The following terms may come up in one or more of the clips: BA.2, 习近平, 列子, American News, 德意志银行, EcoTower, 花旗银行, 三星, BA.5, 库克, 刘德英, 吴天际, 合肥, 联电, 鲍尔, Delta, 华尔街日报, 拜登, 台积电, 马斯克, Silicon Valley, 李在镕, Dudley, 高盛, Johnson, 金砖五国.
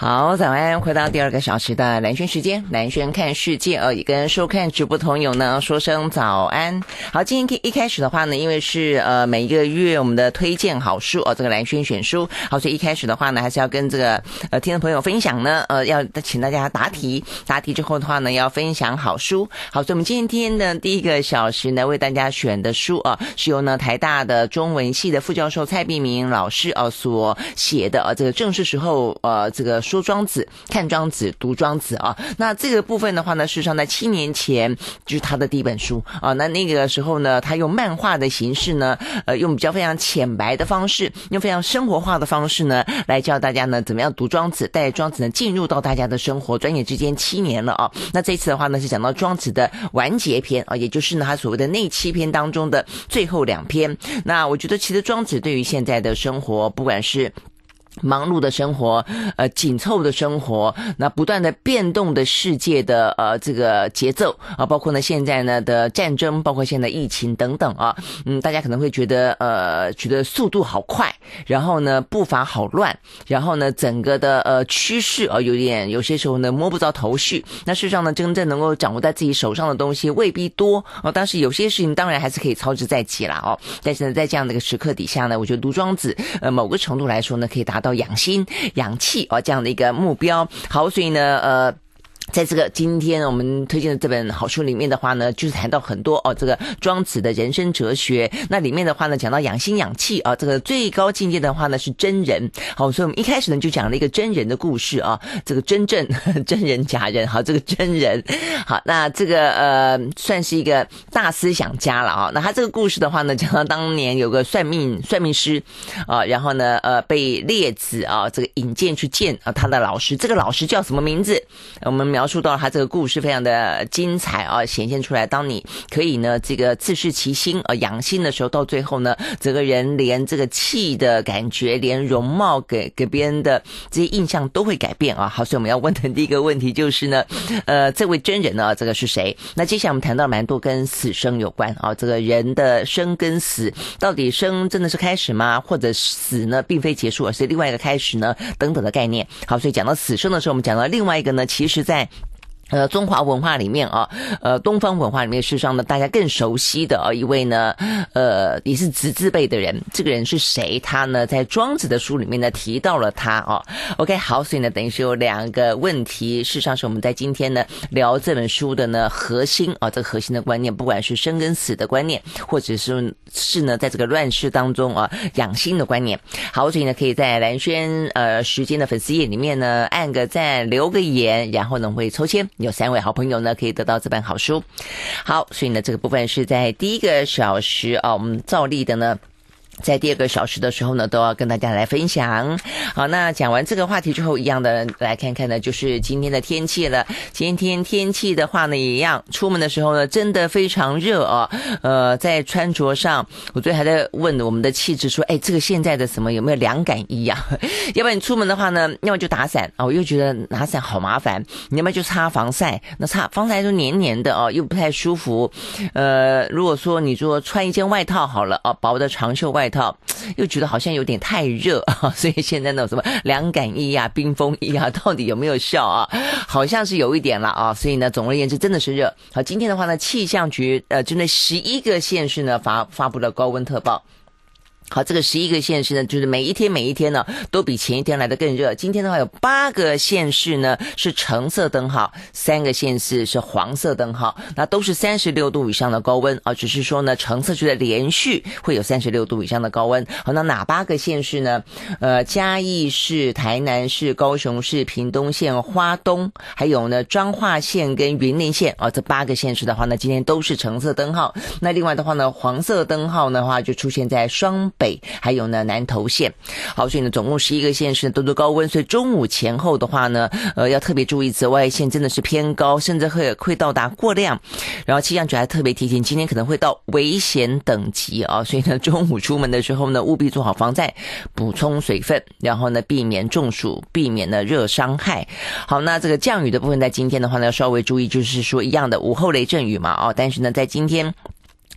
好，早安，回到第二个小时的蓝轩时间，蓝轩看世界也跟收看直播朋友呢说声早安。好，今天一开始的话呢，因为是每一个月我们的推荐好书这个蓝轩选书，好，所以一开始的话呢，还是要跟这个听众朋友分享呢，要请大家答题，答题之后的话呢，要分享好书。好，所以我们今天呢第一个小时呢，为大家选的书是由呢台大的中文系的副教授蔡璧名老师所写的这个正是时候这个说庄子、看庄子、读庄子那这个部分的话呢，事实上在7年前就是他的第一本书那个时候呢，他用漫画的形式呢，用比较非常浅白的方式，用非常生活化的方式呢，来教大家呢怎么样读庄子，带庄子呢进入到大家的生活。转眼之间7年了那这次的话呢是讲到庄子的完结篇也就是呢他所谓的内七篇当中的最后2篇。那我觉得其实庄子对于现在的生活，不管是忙碌的生活，紧凑的生活，那不断的变动的世界的这个节奏包括呢现在呢的战争，包括现在疫情等等大家可能会觉得速度好快，然后呢步伐好乱，然后呢整个的趋势有些时候呢摸不着头绪。那事实上呢真正能够掌握在自己手上的东西未必多但是有些事情当然还是可以操之在即啦但是呢在这样的一个时刻底下呢，我觉得读庄子某个程度来说呢可以达到养心养气这样的一个目标。好，所以呢在这个今天我们推荐的这本好书里面的话呢，就是谈到很多这个庄子的人生哲学。那里面的话呢讲到养心养气这个最高境界的话呢是真人。好，所以我们一开始呢就讲了一个真人的故事这个真人假人。好，这个真人，好，那这个算是一个大思想家了那他这个故事的话呢讲到当年有个算命师然后呢被列子这个引荐去见他的老师。这个老师叫什么名字？我们描述到他这个故事非常的精彩显现出来，当你可以呢这个自视其心养心的时候，到最后呢整个人连这个气的感觉，连容貌给别人的这些印象都会改变好，所以我们要问的第一个问题就是呢这位真人呢这个是谁？那接下来我们谈到蛮多跟死生有关这个人的生跟死，到底生真的是开始吗？或者死呢并非结束，而是另外一个开始呢等等的概念。好，所以讲到死生的时候，我们讲到另外一个呢，其实在中华文化里面东方文化里面，事实上呢大家更熟悉的一位呢也是侄字辈的人。这个人是谁？他呢在庄子的书里面呢提到了他OK， 好，所以呢等于是有2个问题，事实上是我们在今天呢聊这本书的呢核心这个核心的观念，不管是生跟死的观念，或者是呢在这个乱世当中养心的观念。好，所以呢可以在蓝轩时间的粉丝页里面呢按个赞，留个言，然后呢会抽签。有3位好朋友呢可以得到这本好书。好，所以呢这个部分是在第一个小时我们照例的呢在第二个小时的时候呢都要跟大家来分享。好，那讲完这个话题之后，一样的来看看呢就是今天的天气了。今天天气的话呢也一样，出门的时候呢真的非常热在穿着上，我昨天还在问我们的气质说这个现在的什么有没有凉感衣要不然你出门的话呢，要么就打伞我又觉得拿伞好麻烦，你要么就擦防晒，那擦防晒就黏黏的又不太舒服。如果说你说穿一件外套好了薄的长袖外套又觉得好像有点太热所以现在那种什么凉感衣冰风衣到底有没有效好像是有一点了所以呢总而言之真的是热。好，今天的话呢气象局针对11个县市呢发布了高温特报。好，这个11个县市呢就是每一天呢都比前一天来得更热。今天的话有8个县市呢是橙色灯号，3个县市是黄色灯号，那都是36度以上的高温只是说呢橙色区的连续会有36度以上的高温。好，那哪8个县市呢？嘉义市、台南市、高雄市、屏东县、花东，还有呢彰化县跟云林县这8个县市的话呢今天都是橙色灯号。那另外的话呢黄色灯号的话就出现在双北还有呢南投县。好，所以呢总共11个县市都高温，所以中午前后的话呢要特别注意紫外线真的是偏高，甚至会到达过量，然后气象局还特别提醒今天可能会到危险等级所以呢中午出门的时候呢务必做好防晒，补充水分，然后呢避免中暑，避免呢热伤害。好，那这个降雨的部分在今天的话呢要稍微注意，就是说一样的午后雷阵雨嘛但是呢在今天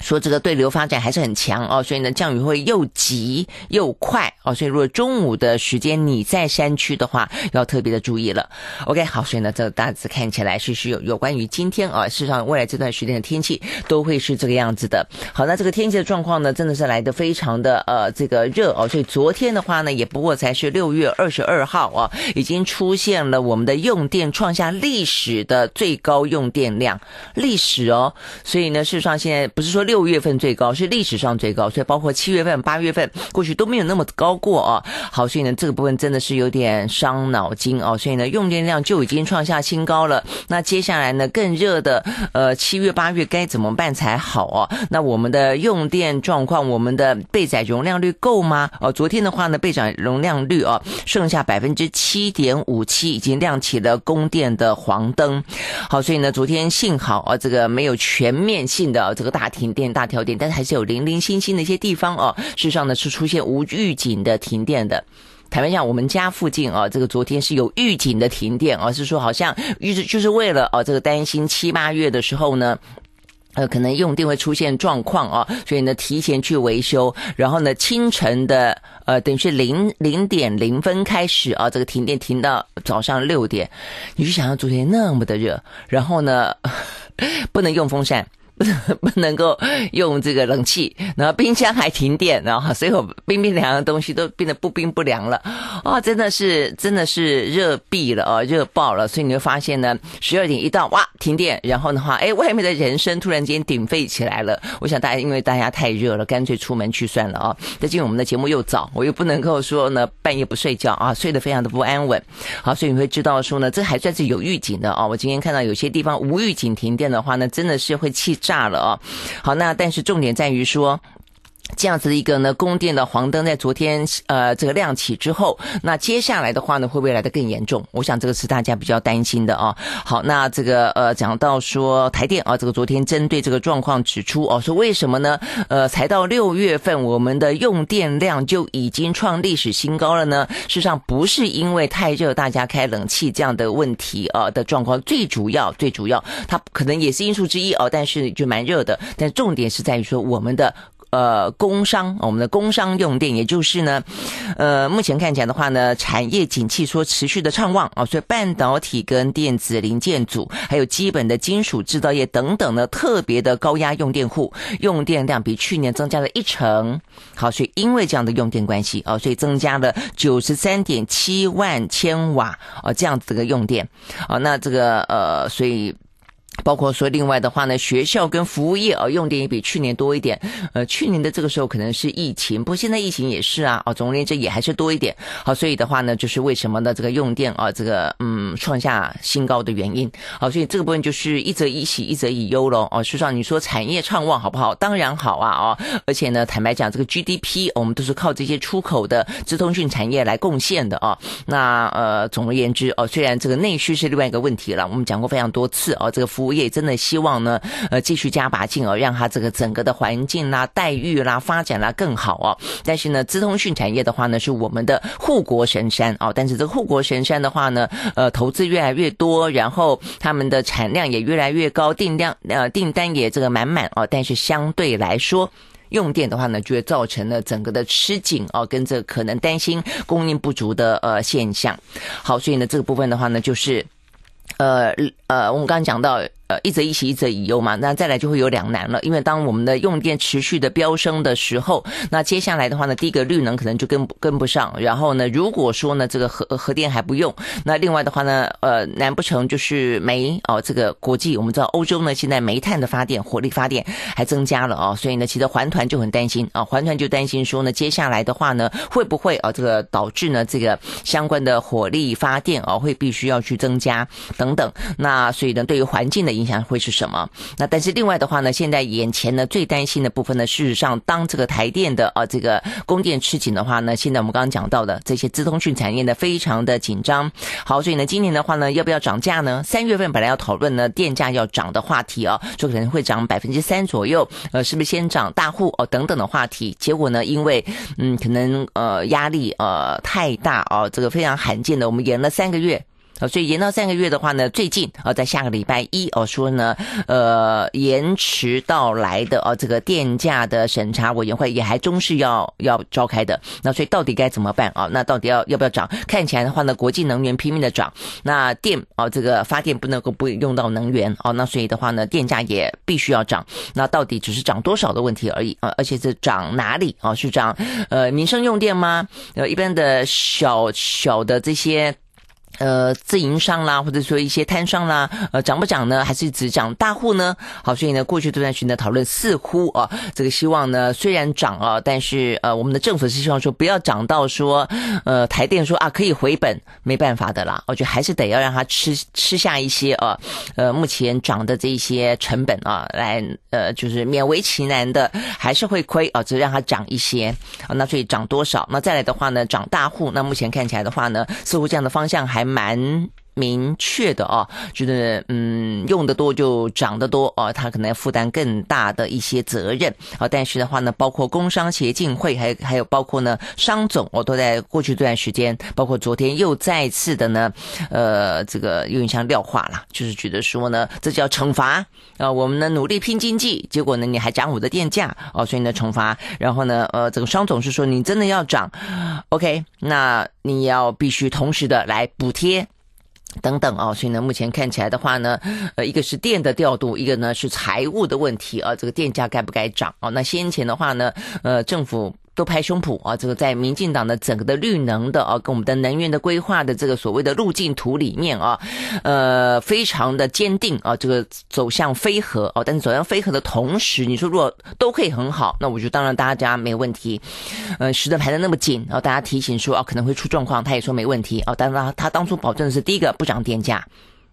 说这个对流发展还是很强哦，所以呢降雨会又急又快哦，所以如果中午的时间你在山区的话，要特别的注意了。OK， 好，所以呢这大致看起来是有关于今天啊，事实上未来这段时间的天气都会是这个样子的。好，那这个天气的状况呢，真的是来得非常的这个热哦，所以昨天的话呢，也不过才是6月22号啊，已经出现了我们的用电创下历史的最高用电量，历史哦，所以呢事实上现在不是说6月份最高，是历史上最高，所以包括7月份8月份过去都没有那么高过啊。好，所以呢这个部分真的是有点伤脑筋啊，所以呢用电量就已经创下新高了，那接下来呢更热的7月8月该怎么办才好啊？那我们的用电状况，我们的备载容量率够吗？昨天的话呢备载容量率啊剩下 7.57%， 已经亮起了供电的黄灯。好，所以呢昨天幸好啊这个没有全面性的这个大停电大跳电，但是还是有零零星星的一些地方啊，事实上呢是出现无预警的停电的。坦白讲，我们家附近啊，这个昨天是有预警的停电啊，是说好像就是为了啊这个担心七八月的时候呢可能用电会出现状况啊，所以呢提前去维修，然后呢清晨的等于是0点0分开始啊，这个停电停到早上6点。你就想到昨天那么的热，然后呢不能用风扇，不能够用这个冷气，然后冰箱还停电，然后所以我冰冰凉的东西都变得不冰不凉了哦，真的是热毙了哦，热爆了。所以你会发现呢12点一到，哇，停电，然后的话外面的人声突然间鼎沸起来了。我想大家因为大家太热了，干脆出门去算了哦。但因为我们的节目又早，我又不能够说呢半夜不睡觉啊，睡得非常的不安稳。好，所以你会知道说呢这还算是有预警的哦。我今天看到有些地方无预警停电的话呢真的是会气炸了哦。好，那但是重点在于说这样子的一个呢供电的黄灯在昨天这个亮起之后，那接下来的话呢会不会来得更严重，我想这个是大家比较担心的哦。好，那这个讲到说台电啊，这个昨天针对这个状况指出哦，说为什么呢才到6月份我们的用电量就已经创历史新高了呢？事实上不是因为太热大家开冷气这样的问题的状况，最主要它可能也是因素之一哦，但是就蛮热的，但重点是在于说我们的我们的工商用电，也就是呢目前看起来的话呢产业景气说持续的畅旺啊，所以半导体跟电子零件组还有基本的金属制造业等等呢特别的高压用电户，用电量比去年增加了1成。好，所以因为这样的用电关系啊，所以增加了 93.7 万千瓦啊，这样子的用电啊，那这个所以包括说另外的话呢学校跟服务业用电也比去年多一点，去年的这个时候可能是疫情，不过现在疫情也是啊，总而言之也还是多一点。好，所以的话呢就是为什么呢这个用电这个创下新高的原因。好，所以这个部分就是一则以喜一则以忧咯哦。事实上你说产业畅旺好不好？当然好啊哦，而且呢坦白讲这个 GDP 我们都是靠这些出口的资通讯产业来贡献的哦。那总而言之虽然这个内需是另外一个问题了，我们讲过非常多次哦，这个服务也真的希望呢继续加把劲哦，让它这个整个的环境啦待遇啦发展啦更好哦。但是呢资通讯产业的话呢是我们的护国神山哦，但是这个护国神山的话呢投资越来越多，然后他们的产量也越来越高，订单也这个满满哦，但是相对来说用电的话呢就会造成了整个的吃紧哦，跟这可能担心供应不足的现象。好，所以呢这个部分的话呢就是我们刚刚讲到一则以喜一则以忧嘛，那再来就会有两难了，因为当我们的用电持续的飙升的时候，那接下来的话呢第一个绿能可能就跟不上，然后呢如果说呢这个核电还不用，那另外的话呢难不成就是煤哦，这个国际我们知道欧洲呢现在煤炭的发电火力发电还增加了哦，所以呢其实环团就很担心啊，环团就担心说呢接下来的话呢会不会这个导致呢这个相关的火力发电会必须要去增加等等，那所以呢对于环境的影响会是什么？那但是另外的话呢，现在眼前呢最担心的部分呢，事实上当这个台电的这个供电吃紧的话呢，现在我们刚刚讲到的这些资通讯产业呢非常的紧张。好，所以呢今年的话呢要不要涨价呢？3月份本来要讨论呢电价要涨的话题哦，就可能会涨 3% 左右，是不是先涨大户哦等等的话题。结果呢因为可能压力太大哦，这个非常罕见的我们延了3个月。所以延到3个月的话呢，最近在下个礼拜一说呢，延迟到来的这个电价的审查委员会也还终是要召开的。那所以到底该怎么办啊？那到底要不要涨？看起来的话呢，国际能源拼命的涨，那电这个发电不能够不用到能源那所以的话呢，电价也必须要涨。那到底只是涨多少的问题而已而且是涨哪里是涨民生用电吗？一般的小的这些自营商啦，或者说一些摊商啦，涨不涨呢？还是只涨大户呢？好，所以呢，过去这段时间的讨论似乎这个希望呢，虽然涨但是我们的政府是希望说不要涨到说台电说啊可以回本，没办法的啦，我觉得还是得要让它吃下一些目前涨的这一些成本来就是勉为其难的还是会亏只让它涨一些那所以涨多少？那再来的话呢，涨大户，那目前看起来的话呢，似乎这样的方向还蛮明确的就是用得多就涨得多他可能负担更大的一些责任但是的话呢，包括工商协进会还有包括呢商总都在过去这段时间，包括昨天又再次的呢这个有点像撂话啦，就是觉得说呢这叫惩罚我们呢努力拼经济，结果呢你还涨我的电价所以呢惩罚，然后呢这个商总是说你真的要涨 OK 那你要必须同时的来补贴等等所以呢，目前看起来的话呢，一个是电的调度，一个呢是财务的问题这个电价该不该涨那先前的话呢，政府都拍胸脯这个在民进党的整个的绿能的跟我们的能源的规划的这个所谓的路径图里面非常的坚定这个走向非核但是走向非核的同时，你说如果都可以很好，那我觉得当然大家没问题实的排得那么紧大家提醒说可能会出状况，他也说没问题但是他当初保证的是第一个不涨电价，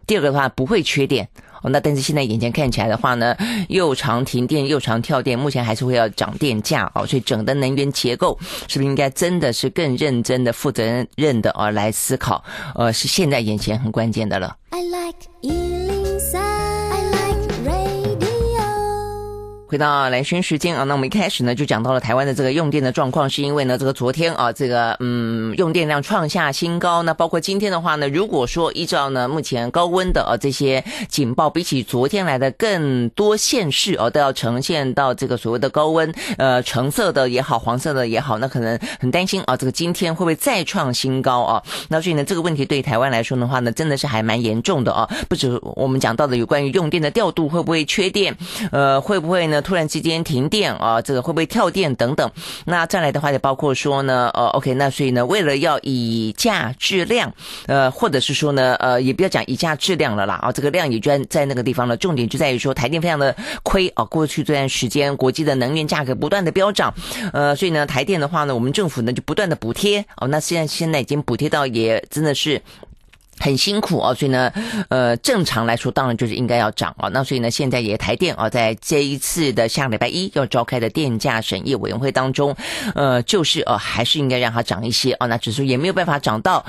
第二个的话不会缺电那但是现在眼前看起来的话呢，又常停电又常跳电，目前还是会要涨电价所以整个能源结构是不是应该真的是更认真的负责任的来思考是现在眼前很关键的了。I like inside.回到蓝轩时间那我们一开始呢就讲到了台湾的这个用电的状况，是因为呢这个昨天这个用电量创下新高，那包括今天的话呢，如果说依照呢目前高温的这些警报，比起昨天来的更多县市都要呈现到这个所谓的高温橙色的也好黄色的也好，那可能很担心这个今天会不会再创新高那所以呢这个问题对台湾来说的话呢真的是还蛮严重的不止我们讲到的有关于用电的调度，会不会缺电会不会呢突然之间停电这个会不会跳电等等，那再来的话也包括说呢OK 那所以呢为了要以价质量或者是说呢也不要讲以价质量了啦这个量也就在那个地方了，重点就在于说台电非常的亏过去这段时间国际的能源价格不断的飙涨所以呢台电的话呢我们政府呢就不断的补贴那现在已经补贴到也真的是很辛苦所以呢正常来说当然就是应该要涨那所以呢现在也台电在这一次的下礼拜一要召开的电价审议委员会当中就是还是应该让它涨一些那只是也没有办法涨到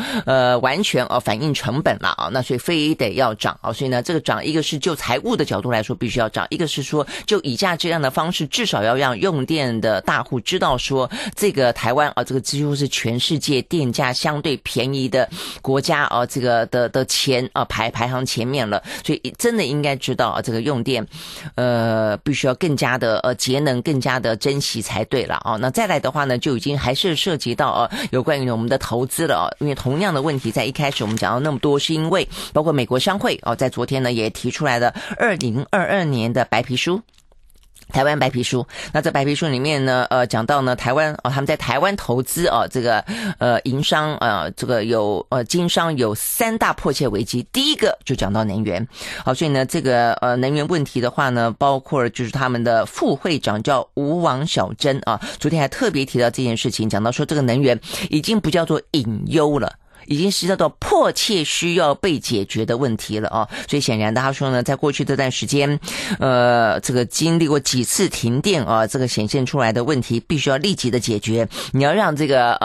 完全反映成本啦那所以非得要涨所以呢这个涨一个是就财务的角度来说必须要涨，一个是说就以价质量的方式至少要让用电的大户知道说这个台湾这个几乎是全世界电价相对便宜的国家这个的钱排行前面了，所以真的应该知道这个用电必须要更加的节能，更加的珍惜才对了那再来的话呢就已经还是涉及到有关于我们的投资了因为同样的问题在一开始我们讲到那么多，是因为包括美国商会在昨天呢也提出来了2022年的白皮书，台湾白皮书，那在白皮书里面呢讲到呢台湾他们在台湾投资这个营商这个有经商有3大迫切危机，第一个就讲到能源所以呢这个能源问题的话呢，包括就是他们的副会长叫吴王小珍昨天还特别提到这件事情，讲到说这个能源已经不叫做隐忧了，已经是叫做迫切需要被解决的问题了所以显然大家说呢在过去这段时间这个经历过几次停电这个显现出来的问题必须要立即的解决，你要让这个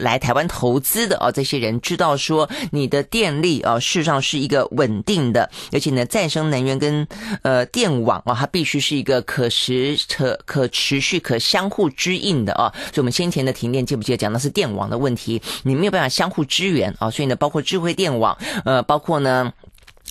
来台湾投资的这些人知道说你的电力事实上是一个稳定的，而且呢再生能源跟电网它必须是一个可持续可相互支应的所以我们先前的停电记不记得讲到是电网的问题，你没有办法相互支援源啊，所以呢，包括智慧电网，包括呢。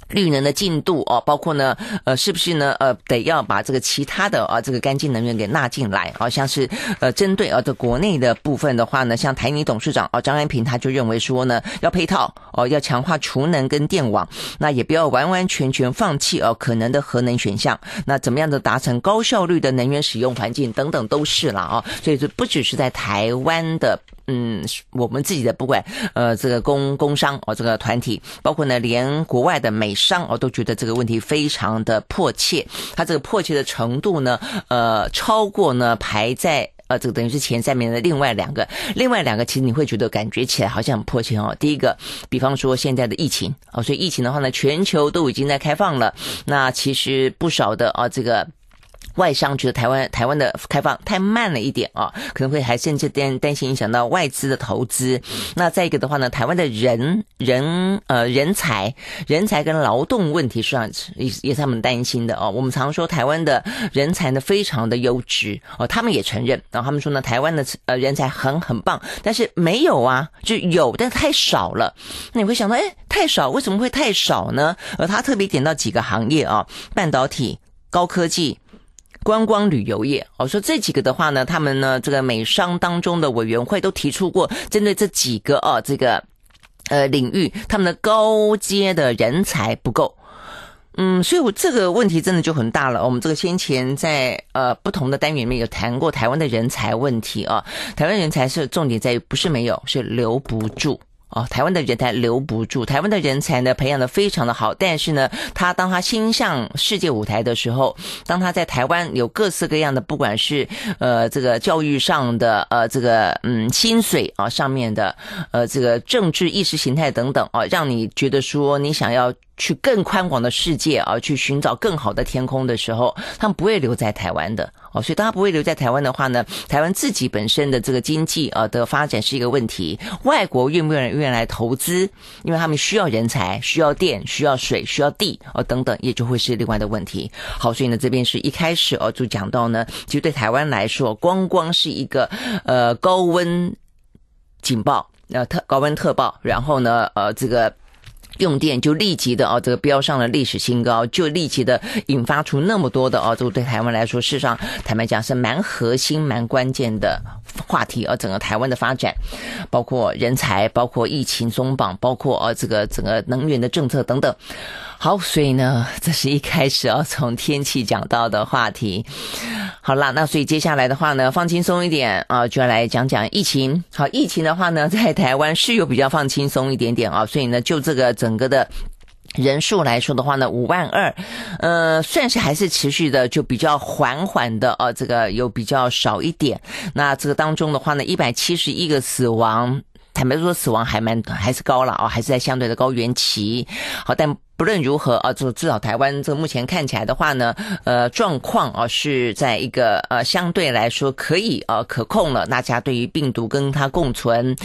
绿能的进度哦，包括呢，是不是呢？得要把这个其他的啊，这个干净能源给纳进来啊，像是针对这国内的部分的话呢，像台泥董事长啊张安平他就认为说呢，要配套哦，要强化储能跟电网，那也不要完完全全放弃哦可能的核能选项。那怎么样的达成高效率的能源使用环境等等都是啦啊，所以这不只是在台湾的。我们自己的不管这个工商这个团体，包括呢连国外的美商都觉得这个问题非常的迫切。它这个迫切的程度呢，超过呢排在这个等于是前三名的另外两个其实你会觉得感觉起来好像很迫切哦。第一个，比方说现在的疫情哦，所以疫情的话呢，全球都已经在开放了，那其实不少的这个。外商觉得台湾的开放太慢了一点啊，可能会还甚至担心影响到外资的投资。那再一个的话呢，台湾的人才跟劳动问题上也是他们担心的哦。我们常说台湾的人才呢非常的优质哦，他们也承认，然后他们说呢，台湾的人才很棒，但是没有啊，就有但太少了。那你会想到，太少，为什么会太少呢？他特别点到几个行业啊，半导体、高科技。观光旅游业哦，说这几个的话呢，他们呢这个美商当中的委员会都提出过，针对这几个这个领域，他们的高阶的人才不够。所以我这个问题真的就很大了。我们这个先前在不同的单元里面有谈过台湾的人才问题啊，台湾人才是重点在于不是没有，是留不住。台湾的人才留不住，台湾的人才呢培养的非常的好，但是呢，当他新上世界舞台的时候，当他在台湾有各式各样的，不管是这个教育上的这个薪水啊上面的这个政治意识形态等等啊，让你觉得说你想要去更宽广的世界啊，去寻找更好的天空的时候，他们不会留在台湾的哦。所以当他不会留在台湾的话呢，台湾自己本身的这个经济的发展是一个问题，外国愿不愿来投资，因为他们需要人才、需要电、需要水、需要地等等，也就会是另外的问题。好，所以呢，这边是一开始就讲到呢，其实对台湾来说，光是一个高温警报、高温特报，然后呢这个。用电就立即的这个飙上了历史新高，就立即的引发出那么多的这个对台湾来说，事实上坦白讲是蛮核心、蛮关键的话题整个台湾的发展，包括人才，包括疫情松绑，包括这个整个能源的政策等等。好，所以呢，这是一开始从天气讲到的话题。好啦，那所以接下来的话呢，放轻松一点就要来讲讲疫情。好，疫情的话呢，在台湾是有比较放轻松一点点所以呢，就这个整个的人数来说的话呢，52000，算是还是持续的，就比较缓的这个有比较少一点。那这个当中的话呢，171个死亡。坦白说，死亡还是高了还是在相对的高原期。好，但不论如何就至少台湾这目前看起来的话呢，状况是在一个相对来说可以可控了。大家对于病毒跟它共存，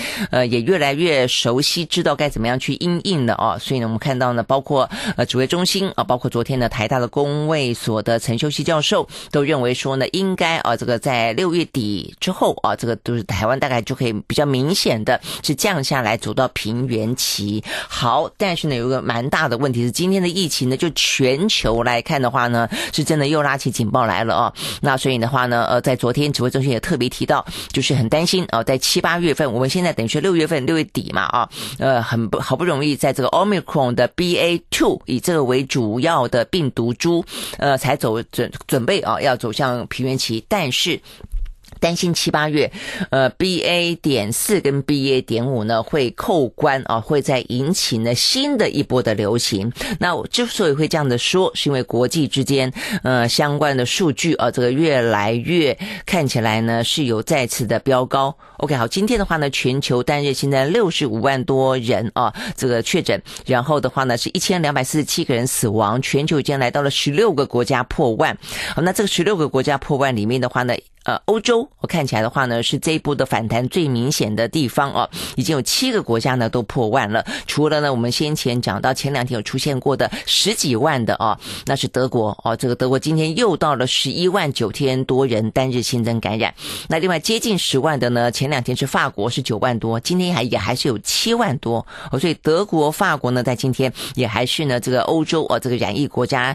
也越来越熟悉，知道该怎么样去因应了所以呢，我们看到呢，包括指挥中心包括昨天呢台大的公卫所的陈秀熙教授都认为说呢，应该这个在6月底之后这个都是台湾大概就可以比较明显的。是降下来走到平原期。好，但是呢有一个蛮大的问题是，今天的疫情呢就全球来看的话呢，是真的又拉起警报来了那所以的话呢在昨天指挥中心也特别提到，就是很担心在7、8月份，我们现在等于是6月底嘛好不容易在这个 Omicron 的 BA2 以这个为主要的病毒株才准备要走向平原期，但是担心7、8月BA.4 跟 BA.5 呢会扣关会再引起呢新的一波的流行。那我之所以会这样的说，是因为国际之间相关的数据这个越来越看起来呢是有再次的飙高。OK， 好，今天的话呢，全球单日现在65万多人这个确诊，然后的话呢是1247个人死亡，全球已经来到了16个国家破万。好，那这个16个国家破万里面的话呢欧洲看起来的话呢是这一波的反弹最明显的地方哦，已经有7个国家呢都破万了，除了呢我们先前讲到前两天有出现过的10几万的哦，那是德国哦，这个德国今天又到了11万9千多人单日新增感染，那另外接近10万的呢前两天是法国是9万多，今天也还是有7万多哦，所以德国法国呢在今天也还是呢这个欧洲哦这个染疫国家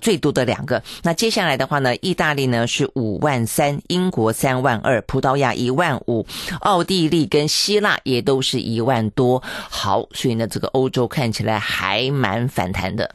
最多的2个，那接下来的话呢意大利呢是5万3，英国3万2，葡萄牙1万5，奥地利跟希腊也都是1万多。好，所以呢，这个欧洲看起来还蛮反弹的。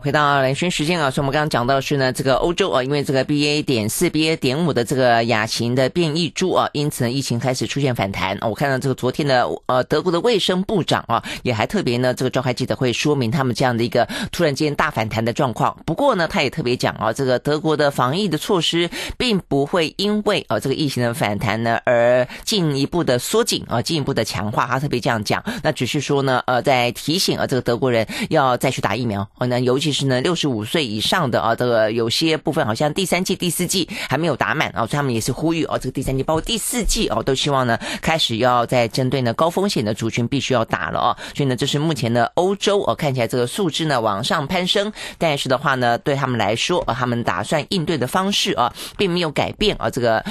回到蓝轩时间啊，所以我们刚刚讲到的是呢，这个欧洲啊，因为这个 BA.4、BA.5 的这个亚型的变异株啊，因此呢疫情开始出现反弹。我看到这个昨天的德国的卫生部长啊，也还特别呢这个召开记者会说明他们这样的一个突然间大反弹的状况。不过呢，他也特别讲啊，这个德国的防疫的措施并不会因为这个疫情的反弹呢而进一步的缩紧啊，进一步的强化。他特别这样讲，那只是说呢在提醒这个德国人要再去打疫苗哦，那尤其是呢65岁以上的这个有些部分好像第3季第4季还没有打满所以他们也是呼吁这个第3季包括第4季都希望呢开始要在针对呢高风险的族群必须要打了所以呢这是目前的欧洲看起来这个数字呢往上攀升，但是的话呢对他们来说他们打算应对的方式并没有改变这个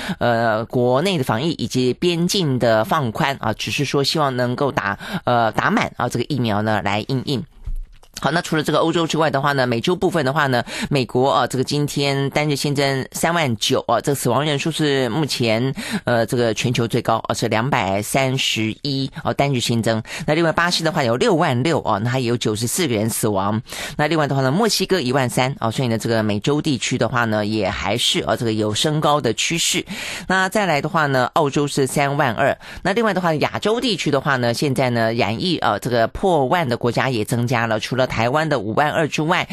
国内的防疫以及边境的放宽只是说希望能够打满这个疫苗呢来因应。好，那除了这个欧洲之外的话呢，美洲部分的话呢，美国这个今天单日新增3万9这个死亡人数是目前这个全球最高是231单日新增。那另外巴西的话有6万6那它也有94个人死亡。那另外的话呢，墨西哥1万3所以呢这个美洲地区的话呢也还是这个有升高的趋势。那再来的话呢，澳洲是3万2，那另外的话亚洲地区的话呢，现在呢染疫这个破万的国家也增加了，除了台湾的5万2之外，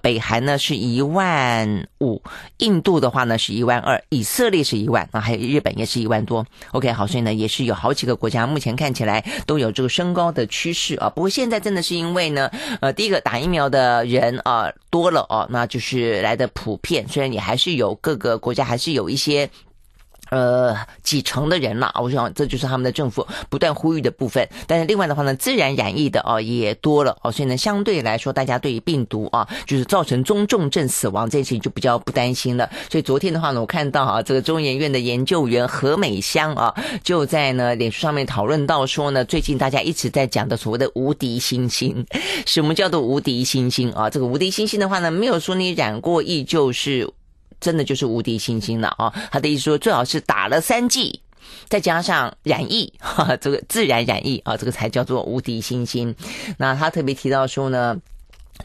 北韩呢是1万5，印度的话呢是1万2，以色列是1万还有日本也是1万多。OK， 好，所以呢也是有好几个国家目前看起来都有这个升高的趋势啊。不过现在真的是因为呢，第一个打疫苗的人多了那就是来的普遍，虽然也还是有各个国家还是有一些。几成的人了，我想这就是他们的政府不断呼吁的部分。但是另外的话呢，自然染疫的也多了所以呢，相对来说，大家对于病毒就是造成中重症死亡这件事情就比较不担心了。所以昨天的话呢，我看到这个中研院的研究员何美香就在呢脸书上面讨论到说呢，最近大家一直在讲的所谓的无敌星星，什么叫做无敌星星这个无敌星星的话呢，没有说你染过疫就是。真的就是无敌星星了他的意思说最好是打了3剂再加上染疫这个自然染疫这个才叫做无敌星星。那他特别提到说呢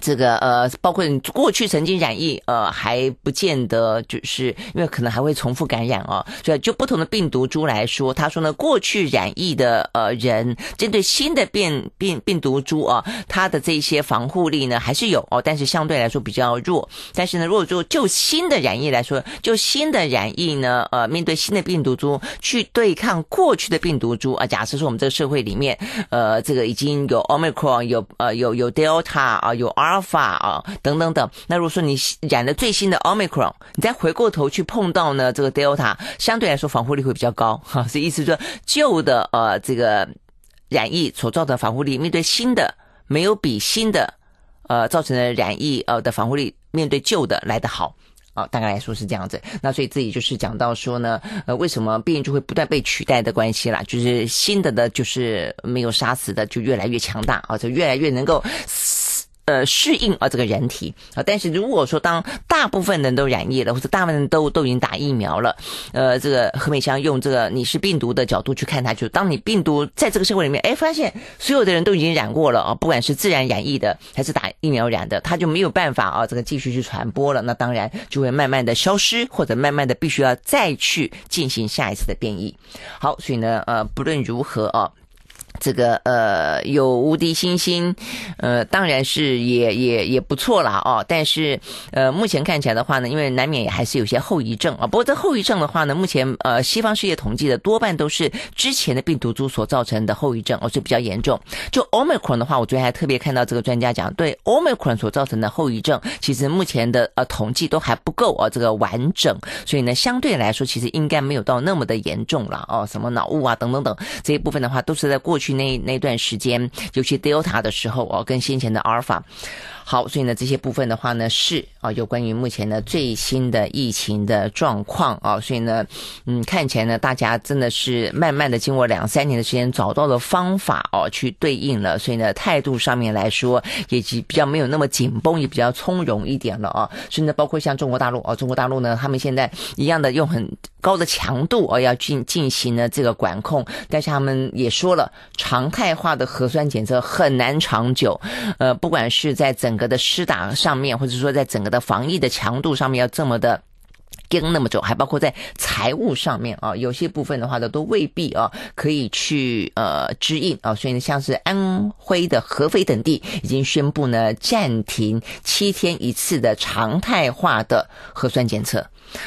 这个包括你过去曾经染疫还不见得就是因为可能还会重复感染所以就不同的病毒株来说，他说呢过去染疫的人针对新的病毒株他的这些防护力呢还是有但是相对来说比较弱。但是呢如果说就新的染疫来说，就新的染疫呢面对新的病毒株去对抗过去的病毒株假设说我们这个社会里面这个已经有 Omicron 有 Delta 有Alpha 等等等，那如果说你染了最新的 Omicron， 你再回过头去碰到呢这个 Delta， 相对来说防护力会比较高所以意思说旧的这个染疫所造成的防护力，面对新的没有比新的造成的染疫的防护力面对旧的来得好。大概来说是这样子。那所以自己就是讲到说呢为什么病就会不断被取代的关系啦，就是新的就是没有杀死的就越来越强大就越来越能够适应这个人体但是如果说当大部分人都染疫了，或者大部分人都已经打疫苗了，这个何美香用这个你是病毒的角度去看它，就是当你病毒在这个社会里面，发现所有的人都已经染过了不管是自然染疫的还是打疫苗染的，它就没有办法这个继续去传播了，那当然就会慢慢的消失，或者慢慢的必须要再去进行下一次的变异。好，所以呢不论如何这个有无敌星星，当然是也不错啦哦。但是目前看起来的话呢，因为难免也还是有些后遗症啊。不过这后遗症的话呢，目前西方世界统计的多半都是之前的病毒株所造成的后遗症哦，所以比较严重。就 Omicron 的话，我昨天还特别看到这个专家讲，对 Omicron 所造成的后遗症，其实目前的统计都还不够啊，这个完整。所以呢，相对来说，其实应该没有到那么的严重了哦。什么脑雾啊等等等这一部分的话，都是在过去那段时间，尤其 Delta 的时候哦，跟先前的 Alpha。好，所以呢，这些部分的话呢，是啊，有关于目前的最新的疫情的状况啊。所以呢，看起来呢，大家真的是慢慢的经过2-3年的时间，找到了方法哦，去对应了。所以呢，态度上面来说，也比较没有那么紧绷，也比较从容一点了啊。所以呢，包括像中国大陆啊，中国大陆呢，他们现在一样的用很高的强度要进行呢这个管控，但是他们也说了，常态化的核酸检测很难长久，不管是在整个的施打上面，或者说在整个的防疫的强度上面，要这么的跟那么久，还包括在财务上面啊，有些部分的话呢，都未必啊可以去支应啊，所以呢，像是安徽的合肥等地已经宣布呢暂停7天1次的常态化的核酸检测。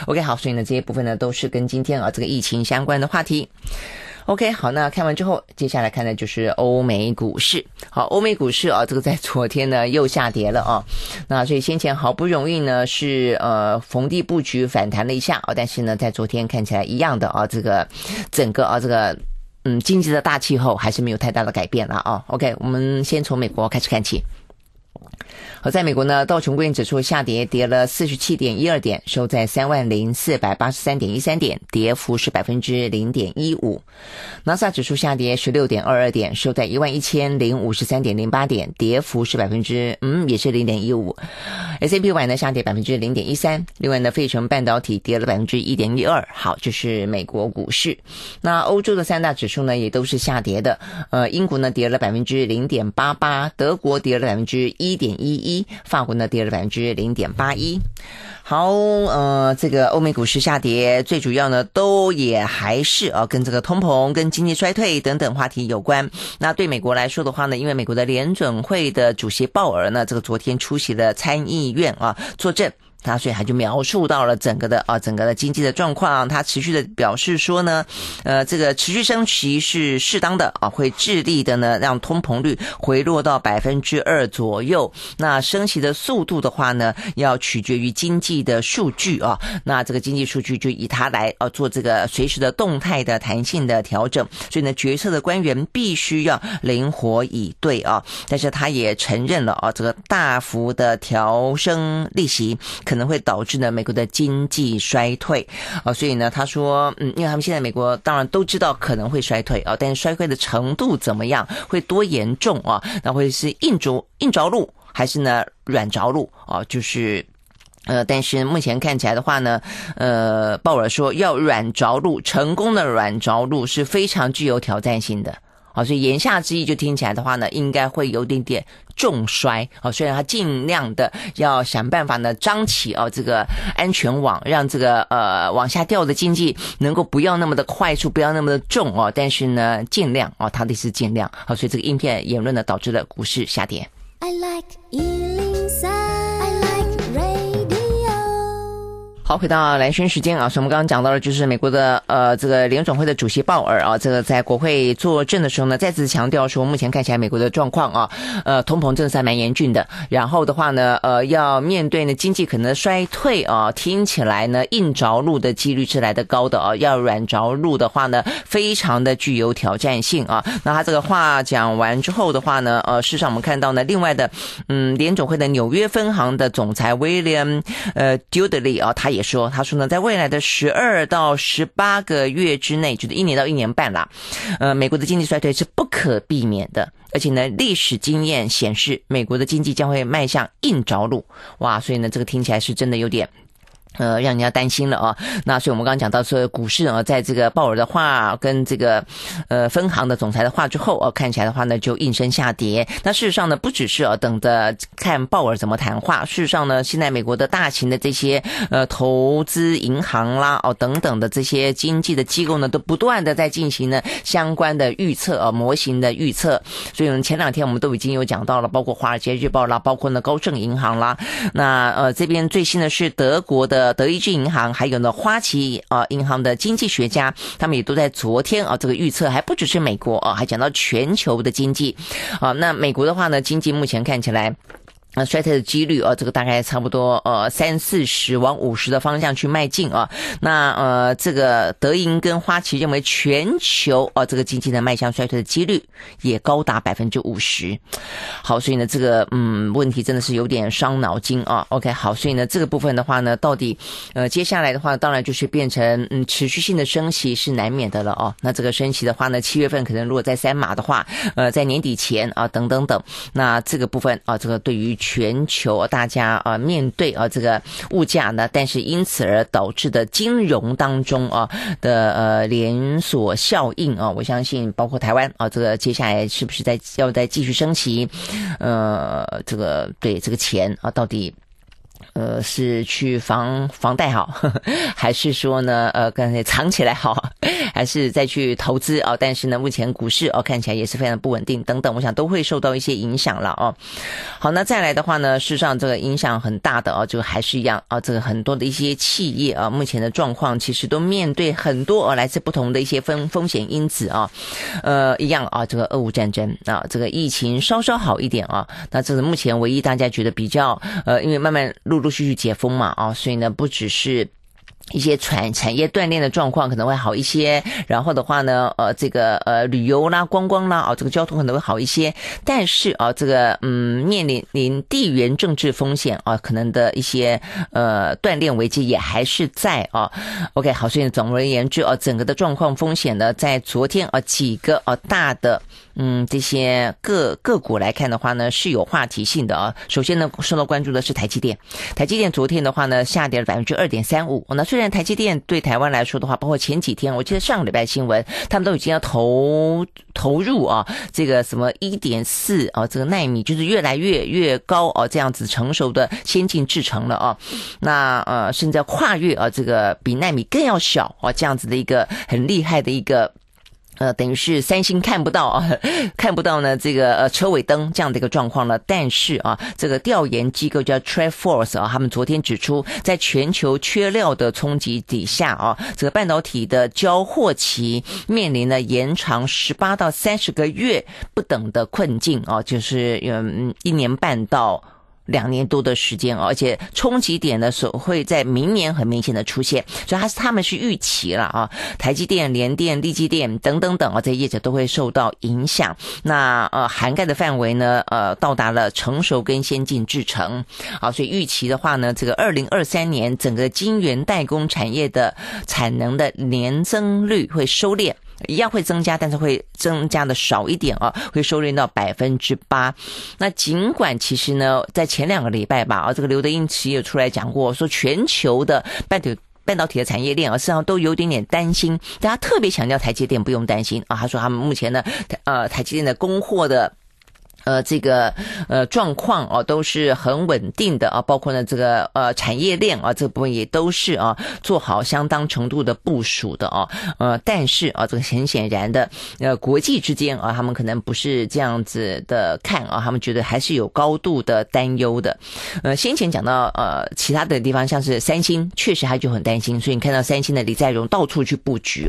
OK， 好，所以呢这些部分呢都是跟今天啊这个疫情相关的话题。OK， 好，那看完之后，接下来看的就是欧美股市。好，欧美股市啊，这个在昨天呢又下跌了啊。那所以先前好不容易呢是逢低布局反弹了一下啊，但是呢在昨天看起来一样的啊，这个整个啊这个经济的大气候还是没有太大的改变了啊。OK， 我们先从美国开始看起。好，在美国呢，道琼工业指数下跌，跌了 47.12 点，收在 30,483.13 点，跌幅是 0.15%。 纳斯达克指数下跌 16.22 点，收在 11,053.08 点，跌幅是也是 0.15%。 S&P500 呢下跌 0.13%。 另外呢，费城半导体跌了 1.12%。 好，这是美国股市。那欧洲的三大指数呢也都是下跌的，英国呢跌了 0.88%， 德国跌了 1.11%， 法国呢跌了 0.81%。 好，这个欧美股市下跌，最主要呢都也还是跟这个通膨、跟经济衰退等等话题有关。那对美国来说的话呢，因为美国的联准会的主席鲍尔呢，这个昨天出席了参议院作证，他所以他就描述到了整个的经济的状况。他持续的表示说呢，这个持续升息是适当的啊，会致力的呢让通膨率回落到 2% 左右。那升息的速度的话呢，要取决于经济的数据啊。那这个经济数据就以它来做这个随时的动态的弹性的调整。所以呢，决策的官员必须要灵活以对啊。但是他也承认了这个大幅的调升利息可能会导致呢美国的经济衰退啊，所以呢他说因为他们现在美国当然都知道可能会衰退啊，但是衰退的程度怎么样，会多严重啊，那会是硬着陆还是呢软着陆啊，就是但是目前看起来的话呢，鲍尔说要软着陆，成功的软着陆是非常具有挑战性的。好，所以言下之意就听起来的话呢，应该会有点重衰。好，虽然他尽量的要想办法呢张起这个安全网，让这个往下掉的经济能够不要那么的快速，不要那么的重但是呢尽量他的是尽量。好，所以这个影片言论呢导致了股市下跌。I like inside.好，回到蓝轩时间啊，所以我们刚刚讲到的就是美国的这个联准会的主席鲍尔啊，这个在国会作证的时候呢，再次强调说，目前看起来美国的状况啊，通膨真的是还蛮严峻的。然后的话呢，要面对呢经济可能衰退啊，听起来呢硬着陆的几率是来得高的啊，要软着陆的话呢，非常的具有挑战性啊。那他这个话讲完之后的话呢，事实上我们看到呢，另外的联准会的纽约分行的总裁威廉Dudley 啊，他也说，他说呢，在未来的12到18个月之内，就是1年到1年半啦，美国的经济衰退是不可避免的，而且呢，历史经验显示，美国的经济将会迈向硬着陆。哇，所以呢，这个听起来是真的有点让人家担心了啊。那所以我们刚刚讲到说股市啊，在这个鲍尔的话跟这个分行的总裁的话之后啊，看起来的话呢就应声下跌。那事实上呢不只是啊等着看鲍尔怎么谈话，事实上呢现在美国的大型的这些投资银行啦哦等等的这些经济的机构呢都不断的在进行呢相关的预测啊模型的预测。所以呢前两天我们都已经有讲到了，包括华尔街日报啦，包括呢高盛银行啦。那这边最新的是德国的德意志银行，还有呢花旗银行的经济学家，他们也都在昨天这个预测，还不只是美国还讲到全球的经济那美国的话呢，经济目前看起来衰退的几率这个大概差不多30-40往50的方向去迈进那这个德银跟花旗认为全球这个经济的迈向衰退的几率也高达 50%。 好，所以呢这个问题真的是有点伤脑筋OK， 好，所以呢这个部分的话呢到底接下来的话当然就是变成持续性的升息是难免的了那这个升息的话呢7月份可能如果在3码的话在年底前等等等，那这个部分这个对于全球大家面对这个物价呢，但是因此而导致的金融当中的连锁效应我相信包括台湾这个接下来是不是要再继续升息这个对这个钱到底是去房贷好，还是说呢干脆藏起来好，还是再去投资但是呢目前股市看起来也是非常不稳定等等，我想都会受到一些影响了好，那再来的话呢，事实上这个影响很大的就还是一样这个很多的一些企业目前的状况其实都面对很多来自不同的一些风险因子一样这个俄乌战争这个疫情稍好一点那这是目前唯一大家觉得比较因为慢慢陆续解封嘛所以呢不只是一些产业断裂的状况可能会好一些，然后的话呢这个旅游啦观光啦这个交通可能会好一些，但是这个面临地缘政治风险可能的一些断裂危机也还是在OK， 好，所以总而言之整个的状况风险呢在昨天几个大的这些个股来看的话呢是有话题性的首先呢受到关注的是台积电昨天的话呢下跌了 2.35%。那虽然台积电对台湾来说的话，包括前几天我记得上礼拜新闻他们都已经要投入这个什么 1.4 这个奈米就是越来越高这样子成熟的先进制程了那甚至要跨越这个比奈米更要小这样子的一个很厉害的一个等于是三星看不到呢这个车尾灯这样的一个状况了。但是这个调研机构叫 TrendForce 他们昨天指出，在全球缺料的冲击底下这个半导体的交货期面临了延长18到30个月不等的困境就是1年半到2年多的时间而且冲击点呢会在明年很明显的出现，所以他们是预期了台积电、联电、力积电等等等这些业者都会受到影响。那涵盖的范围呢到达了成熟跟先进制程所以预期的话呢，这个2023年整个晶圆代工产业的产能的年增率会收敛，一样会增加，但是会增加的少一点会收敛到 8%。 那尽管其实呢在前2个礼拜吧这个刘德英其实也出来讲过，说全球的半导体的产业链实际上都有点担心，但他特别强调台积电不用担心他说他们目前呢台积电的供货的这个状况都是很稳定的包括呢这个产业链这部分也都是做好相当程度的部署的但是这个很显然的国际之间他们可能不是这样子的看他们觉得还是有高度的担忧的。先前讲到其他的地方，像是三星确实他就很担心，所以你看到三星的李在镕到处去布局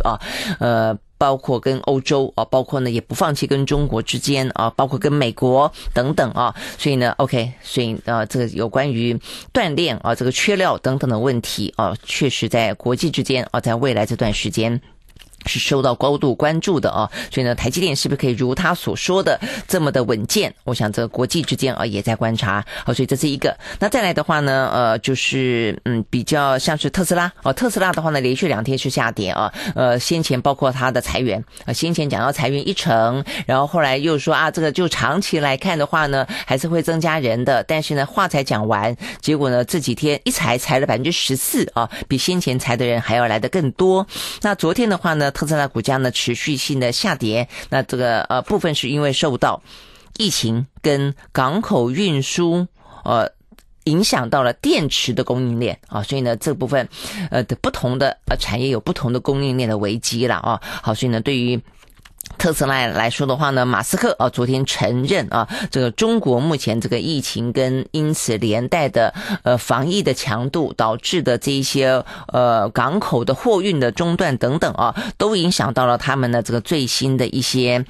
包括跟欧洲包括呢也不放弃跟中国之间包括跟美国等等所以呢 OK， 所以这个有关于锻炼这个缺料等等的问题确实在国际之间在未来这段时间是受到高度关注的啊，所以呢，台积电是不是可以如他所说的这么的稳健？我想这个国际之间啊也在观察，好，所以这是一个。那再来的话呢，就是比较像是特斯拉啊，特斯拉的话呢，连续2天是下跌啊，先前包括它的裁员啊，先前讲到裁员1成，然后后来又说啊，这个就长期来看的话呢，还是会增加人的，但是呢，话才讲完，结果呢这几天一裁了 14% 啊，比先前裁的人还要来得更多。那昨天的话呢，特斯拉股价呢持续性的下跌，那这个部分是因为受到疫情跟港口运输影响到了电池的供应链啊，所以呢这部分的不同的产业有不同的供应链的危机啦啊，好，所以呢对于特斯拉来说的话呢，马斯克啊昨天承认啊，这个中国目前这个疫情跟因此连带的防疫的强度导致的这一些港口的货运的中断等等啊，都影响到了他们的这个最新的一些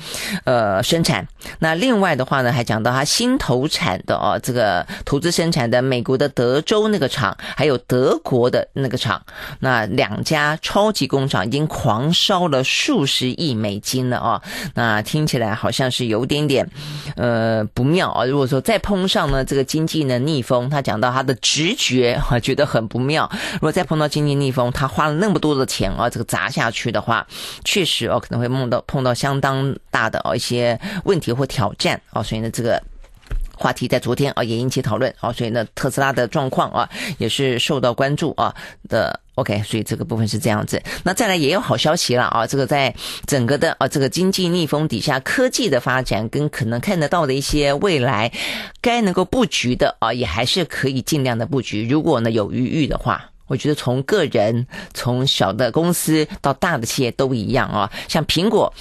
生产。那另外的话呢，还讲到他新投产的啊，这个投资生产的美国的德州那个厂，还有德国的那个厂，那2家超级工厂已经狂烧了数十亿美金了啊。那听起来好像是有点不妙啊！如果说再碰上呢这个经济的逆风，他讲到他的直觉啊，觉得很不妙。如果再碰到经济逆风，他花了那么多的钱啊，这个砸下去的话，确实哦可能会碰到相当大的一些问题或挑战啊。所以呢，这个话题在昨天啊也引起讨论啊。所以呢，特斯拉的状况啊也是受到关注啊的。OK， 所以这个部分是这样子。那再来也有好消息了啊，这个在整个的这个经济逆风底下，科技的发展跟可能看得到的一些未来该能够布局的啊，也还是可以尽量的布局。如果呢有余裕的话，我觉得从个人从小的公司到大的企业都一样啊。像苹果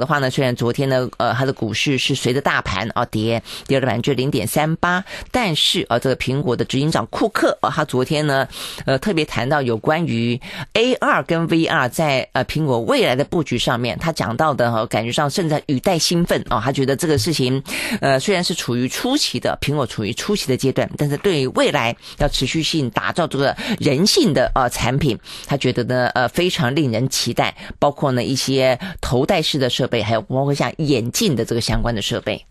的话呢，虽然昨天呢它的股市是随着大盘啊跌了 0.38%， 但是啊这个苹果的执行长库克啊，他昨天呢特别谈到有关于 AR 跟 VR 在苹果未来的布局上面，他讲到的感觉上甚至语带兴奋啊，他觉得这个事情虽然是处于初期的，苹果处于初期的阶段，但是对于未来要持续性打造这个人性的产品，他觉得呢非常令人期待，包括呢一些头戴式的设备，还有包括像眼镜的这个相关的设备。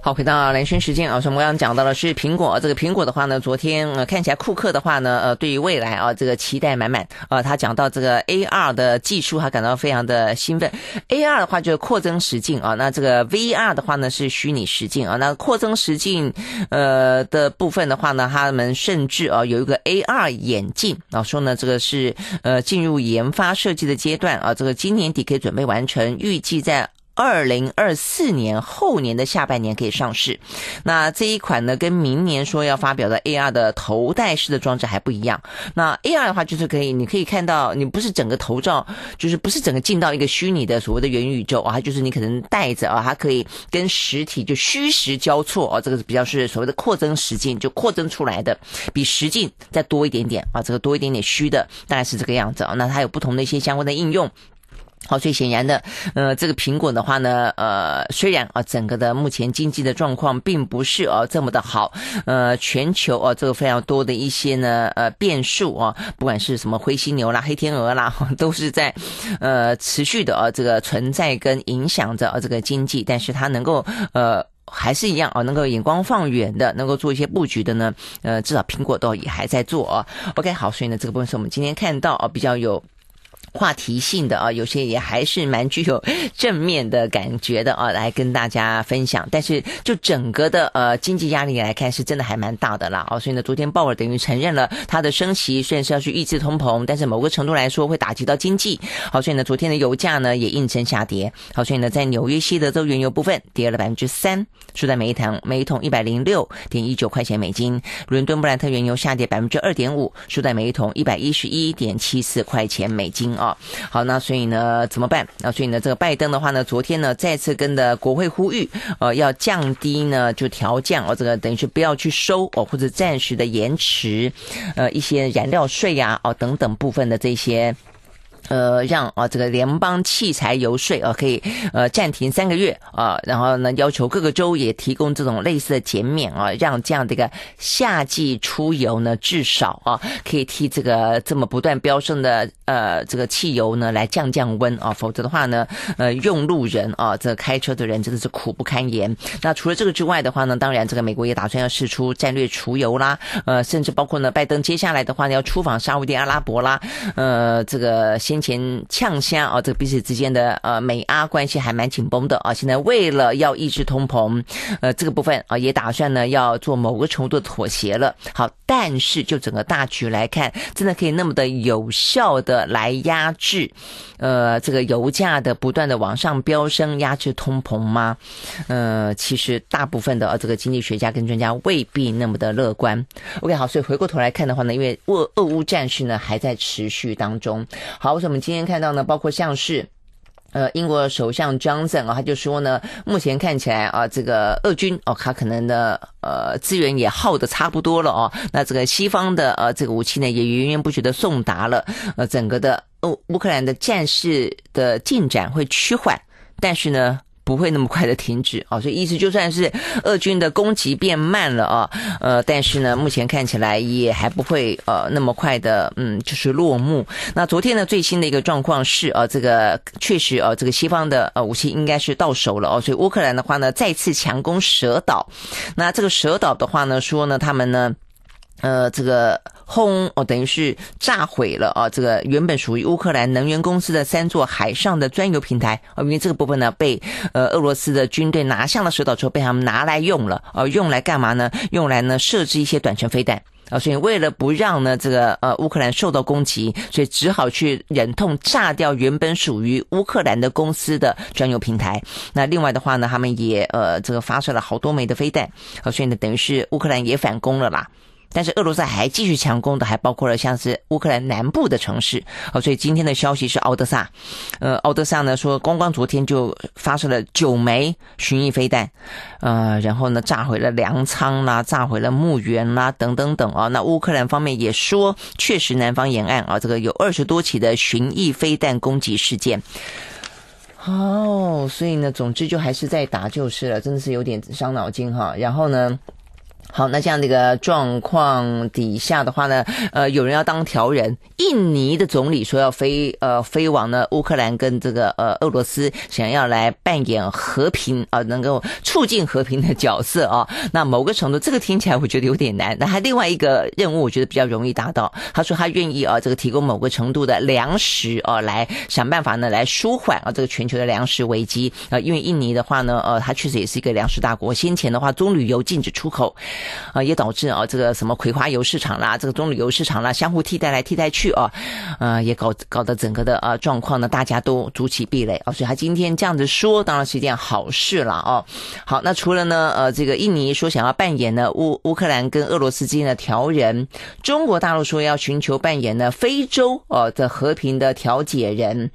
好，回到蓝轩时间啊，我们刚刚讲到的是苹果，这个苹果的话呢，昨天看起来库克的话呢，对于未来啊这个期待满满啊，他讲到这个 AR 的技术，他感到非常的兴奋。AR 的话就是扩增实境啊，那这个 VR 的话呢是虚拟实境啊，那扩增实境的部分的话呢，他们甚至啊有一个 AR 眼镜啊，说呢这个是进入研发设计的阶段啊，这个今年底可以准备完成，预计在2024年后年的下半年可以上市。那这一款呢跟明年说要发表的 AR 的头戴式的装置还不一样。那 AR 的话就是你可以看到，你不是整个头罩，就是不是整个进到一个虚拟的所谓的元宇宙啊，它就是你可能戴着啊，它可以跟实体就虚实交错啊，这个比较是所谓的扩增实境，就扩增出来的比实境再多一点点啊，这个多一点点虚的大概是这个样子啊。那它有不同的一些相关的应用。好，所以显然的这个苹果的话呢虽然整个的目前经济的状况并不是这么的好，全球这个非常多的一些呢变数啊，不管是什么灰犀牛啦、黑天鹅啦，都是在持续的这个存在跟影响着这个经济，但是它能够还是一样能够眼光放远的，能够做一些布局的呢至少苹果都也还在做啊。OK， 好，所以呢这个部分是我们今天看到比较有话题性的啊，有些也还是蛮具有正面的感觉的啊，来跟大家分享。但是就整个的经济压力来看，是真的还蛮大的啦啊。所以呢，昨天鲍尔等于承认了他的升息虽然是要去抑制通膨，但是某个程度来说会打击到经济。好，所以呢，昨天的油价呢也应声下跌。好，所以呢，在纽约西德州原油部分跌了 3%， 收在每一桶 106.19 块钱美金。伦敦布兰特原油下跌 2.5%， 收在每一桶 111.74 块钱美金。啊，好，那所以呢怎么办？那所以呢，这个拜登的话呢，昨天呢再次跟的国会呼吁，要降低呢就调降这个等于是不要去收或者暂时的延迟，一些燃料税啊等等部分的这些让这个联邦汽柴油税可以暂停3个月然后呢要求各个州也提供这种类似的减免让这样的一个夏季出游呢至少可以替这个这么不断飙升的这个汽油呢来降温否则的话呢用路人这个开车的人真的是苦不堪言。那除了这个之外的话呢当然这个美国也打算要释出战略除油啦甚至包括呢拜登接下来的话呢要出访沙烏地阿拉伯啦这个先前呛虾这个彼此之间的美阿关系还蛮紧绷的现在为了要抑制通膨这个部分也打算呢要做某个程度的妥协了。好，但是就整个大局来看真的可以那么的有效的来压制这个油价的不断的往上飙升压制通膨吗？其实大部分的这个经济学家跟专家未必那么的乐观。 OK， 好，所以回过头来看的话呢因为俄乌战事呢还在持续当中。好，我们今天看到呢，包括像是英国首相 Johnson 他就说呢，目前看起来这个俄军他可能呢资源也耗得差不多了那这个西方的这个武器呢也源源不绝的送达了整个的乌克兰的战事的进展会趋缓，但是呢不会那么快的停止所以意思就算是俄军的攻击变慢了但是呢目前看起来也还不会那么快的就是落幕。那昨天呢最新的一个状况是这个确实这个西方的武器应该是到手了所以乌克兰的话呢再次强攻蛇岛。那这个蛇岛的话呢说呢他们呢这个轰等于是炸毁了这个原本属于乌克兰能源公司的3座海上的钻油平台因为这个部分呢被俄罗斯的军队拿下了蛇岛之后被他们拿来用了用来干嘛呢？用来呢设置一些短程飞弹所以为了不让呢这个乌克兰受到攻击，所以只好去忍痛炸掉原本属于乌克兰的公司的专有平台。那另外的话呢他们也这个发射了好多枚的飞弹所以呢等于是乌克兰也反攻了啦。但是俄罗斯还继续强攻的还包括了像是乌克兰南部的城市所以今天的消息是敖德萨呢说光昨天就发射了9枚巡弋飞弹然后呢炸毁了粮仓啦炸毁了墓园啦等那乌克兰方面也说确实南方沿岸这个有20多起的巡弋飞弹攻击事件所以呢总之就还是在打就是了真的是有点伤脑筋哈。然后呢好，那这样的一个状况底下的话呢，有人要当调人。印尼的总理说要飞往呢乌克兰跟这个俄罗斯，想要来扮演和平能够促进和平的角色那某个程度，这个听起来我觉得有点难。那他另外一个任务，我觉得比较容易达到。他说他愿意这个提供某个程度的粮食来想办法呢来舒缓这个全球的粮食危机因为印尼的话呢它确实也是一个粮食大国。先前的话，棕榈油禁止出口。也导致这个什么葵花油市场啦，这个棕榈油市场啦，相互替代来替代去也搞得整个的状况呢，大家都筑起壁垒所以他今天这样子说，当然是一件好事啦好，那除了呢这个印尼说想要扮演呢乌克兰跟俄罗斯之间的调人，中国大陆说要寻求扮演呢非洲的和平的调解人。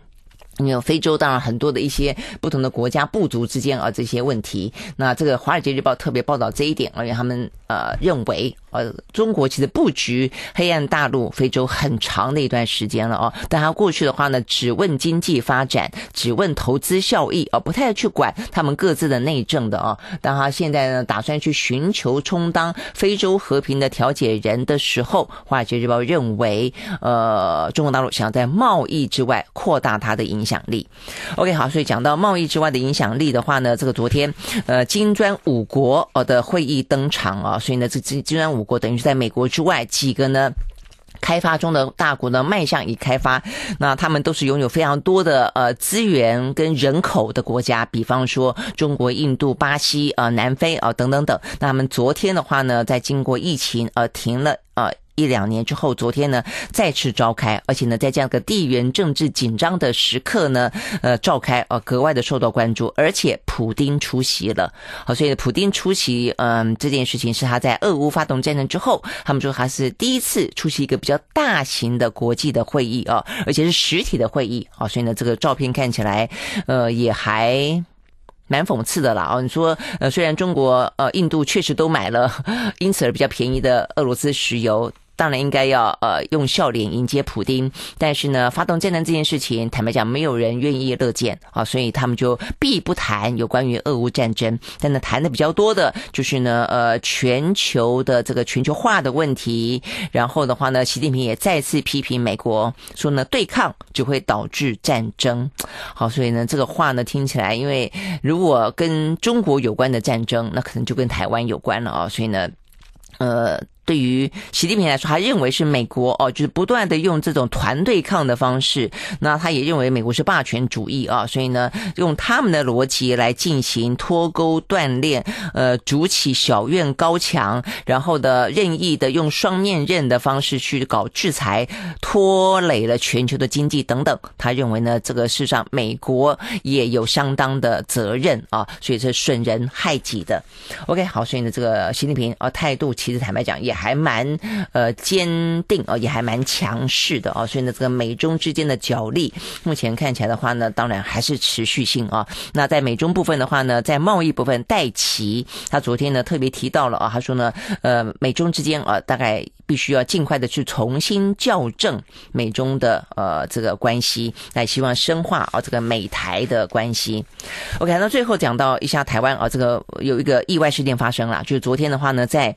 因为非洲当然很多的一些不同的国家部族之间这些问题，那这个《华尔街日报》特别报道这一点因为他们认为中国其实布局黑暗大陆非洲很长的一段时间了但他过去的话呢只问经济发展，只问投资效益不太去管他们各自的内政的但他现在呢打算去寻求充当非洲和平的调解人的时候，《华尔街日报》认为中国大陆想要在贸易之外扩大它的影响力。OK， 好，所以讲到贸易之外的影响力的话呢，这个昨天金砖五国的会议登场所以呢，这金砖五国等于是在美国之外几个呢开发中的大国呢迈向已开发，那他们都是拥有非常多的资源跟人口的国家，比方说中国、印度、巴西、南非等。那他们昨天的话呢，在经过疫情停了1-2年之后，昨天呢再次召开，而且呢在这样一个地缘政治紧张的时刻呢召开格外的受到关注，而且普丁出席了所以普丁出席这件事情是他在俄乌发动战争之后，他们说他是第一次出席一个比较大型的国际的会议而且是实体的会议所以呢这个照片看起来也还蛮讽刺的啦你说虽然中国印度确实都买了因此而比较便宜的俄罗斯石油，当然应该要用笑脸迎接普丁，但是呢发动战争这件事情坦白讲没有人愿意乐见啊，所以他们就避不谈有关于俄乌战争，但呢谈的比较多的就是呢全球的这个全球化的问题，然后的话呢习近平也再次批评美国说呢对抗就会导致战争。好，所以呢这个话呢听起来因为如果跟中国有关的战争那可能就跟台湾有关了啊，所以呢对于习近平来说，他认为是美国就是不断的用这种团队抗的方式，那他也认为美国是霸权主义啊，所以呢，用他们的逻辑来进行脱钩断炼，筑起小院高墙，然后的任意的用双面刃的方式去搞制裁，拖累了全球的经济等等。他认为呢，这个事上美国也有相当的责任啊，所以是损人害己的。OK， 好，所以呢，这个习近平态度其实坦白讲也还蛮坚定也还蛮强势的所以呢这个美中之间的角力目前看起来的话呢当然还是持续性那在美中部分的话呢，在贸易部分戴琪他昨天呢特别提到了他说呢美中之间大概必须要尽快的去重新校正美中的这个关系，来希望深化这个美台的关系。OK， 那最后讲到一下台湾这个有一个意外事件发生了，就是昨天的话呢在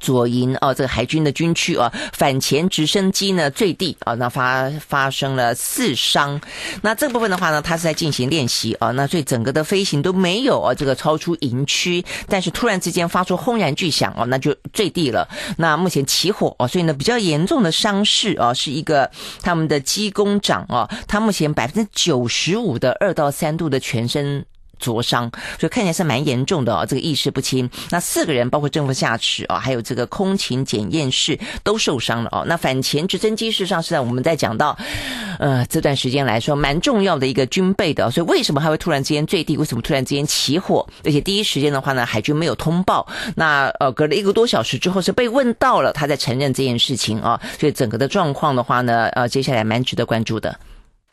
左营这个海军的军区反潜直升机呢坠地那发生了4伤。那这个部分的话呢，它是在进行练习那所以整个的飞行都没有这个超出营区，但是突然之间发出轰然巨响那就坠地了。那目前起火所以呢比较严重的伤势是一个他们的机工长他目前 95% 的2到3度的全身灼伤，所以看起来是蛮严重的这个意识不清。那4个人包括政府下士还有这个空勤检验室都受伤了那反潜直升机事实上是在我们在讲到这段时间来说蛮重要的一个军备的所以为什么还会突然之间坠地，为什么突然之间起火，而且第一时间的话呢海军没有通报，那隔了1个多小时之后是被问到了，他在承认这件事情所以整个的状况的话呢接下来蛮值得关注的。